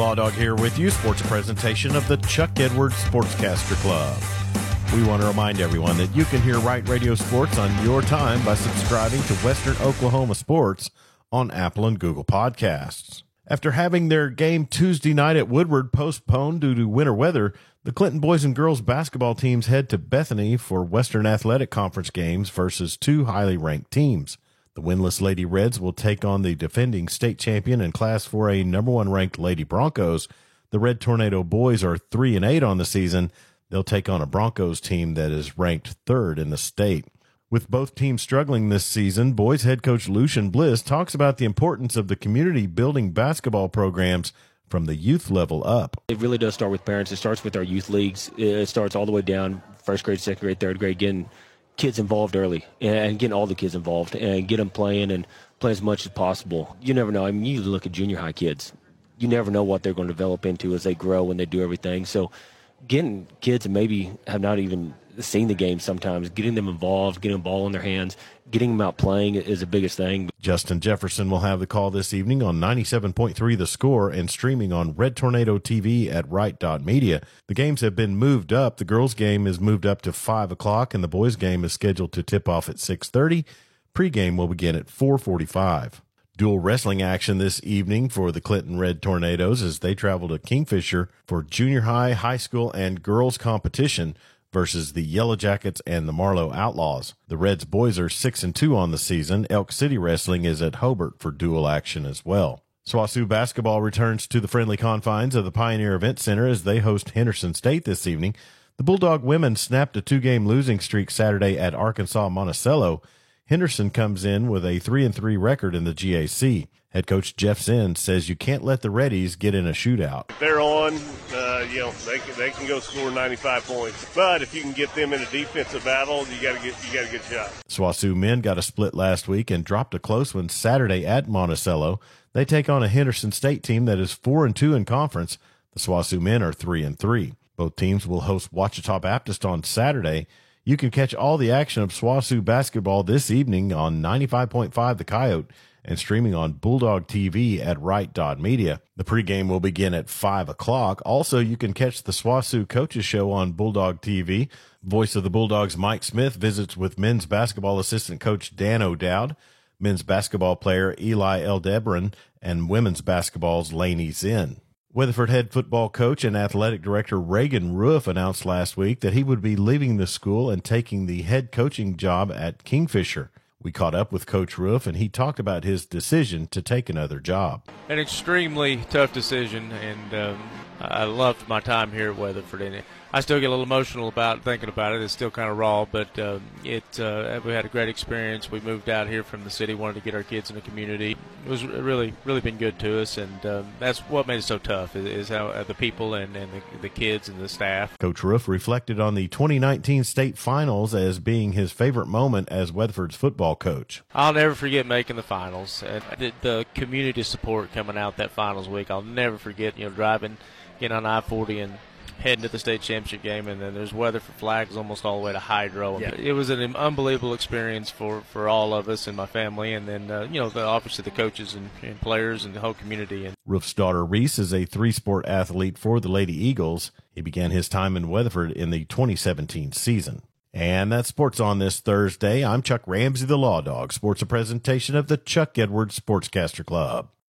Law Dog here with you, sports presentation of the Chuck Edwards Sportscaster Club. We want to remind everyone that you can hear Wright Radio Sports on your time by subscribing to Western Oklahoma Sports on Apple and Google Podcasts. After having their game Tuesday night at Woodward postponed due to winter weather, the Clinton boys and girls basketball teams head to Bethany for Western Athletic Conference games versus two highly ranked teams. The winless Lady Reds will take on the defending state champion and Class 4A number one ranked Lady Broncos. The Red Tornado boys are 3-8 on the season. They'll take on a Broncos team that is ranked third in the state. With both teams struggling this season, boys head coach Lucian Bliss talks about the importance of the community building basketball programs from the youth level up. It really does start with parents. It starts with our youth leagues. It starts all the way down, first grade, second grade, third grade, getting kids involved early and getting all the kids involved and get them playing and play as much as possible. You never know. I mean, you look at junior high kids. You never know what they're going to develop into as they grow and they do everything. So getting kids that maybe have not even seen the game sometimes, getting them involved, getting a ball in their hands, getting them out playing is the biggest thing. Justin Jefferson will have the call this evening on 97.3 The Score and streaming on Red Tornado TV at right.media. The games have been moved up. The girls' game is moved up to 5 o'clock, and the boys' game is scheduled to tip off at 6:30. Pre-game will begin at 4:45. Dual wrestling action this evening for the Clinton Red Tornadoes as they travel to Kingfisher for junior high, high school, and girls' competition versus the Yellow Jackets and the Marlow Outlaws. The Reds boys are 6-2 on the season. Elk City Wrestling is at Hobart for dual action as well. Swasu basketball returns to the friendly confines of the Pioneer Event Center as they host Henderson State this evening. The Bulldog women snapped a 2-game losing streak Saturday at Arkansas Monticello. Henderson comes in with a 3-3 record in the GAC. Head coach Jeff Zinn says you can't let the Reddies get in a shootout. If they're on, they can go score 95 points. But if you can get them in a defensive battle, you got a good shot. Swasu men got a split last week and dropped a close one Saturday at Monticello. They take on a Henderson State team that is 4-2 in conference. The Swasu men are 3-3. Both teams will host Ouachita Baptist on Saturday. You can catch all the action of Swasu basketball this evening on 95.5 The Coyote and streaming on Bulldog TV at right.media. The pregame will begin at 5 o'clock. Also, you can catch the Swasoo Coaches Show on Bulldog TV. Voice of the Bulldogs Mike Smith visits with men's basketball assistant coach Dan O'Dowd, men's basketball player Eli Eldebron, and women's basketball's Lainey Zinn. Weatherford head football coach and athletic director Reagan Roof announced last week that he would be leaving the school and taking the head coaching job at Kingfisher. We caught up with Coach Roof, and he talked about his decision to take another job. An extremely tough decision, and I loved my time here at Weatherford. And I still get a little emotional about thinking about it. It's still kind of raw, but we had a great experience. We moved out here from the city, wanted to get our kids in the community. It was really, really been good to us, and that's what made it so tough is how the people and the kids and the staff. Coach Roof reflected on the 2019 state finals as being his favorite moment as Weatherford's football coach. I'll never forget making the finals and the community support coming out that finals week. I'll never forget driving, getting on I-40 and heading to the state championship game, and then there's Weatherford flags almost all the way to Hydro. Yeah. It was an unbelievable experience for all of us and my family, and then, obviously the coaches and players and the whole community. And Roof's daughter Reese is a 3-sport athlete for the Lady Eagles. He began his time in Weatherford in the 2017 season. And that's sports on this Thursday. I'm Chuck Ramsey, the Law Dog. Sports, a presentation of the Chuck Edwards Sportscaster Club.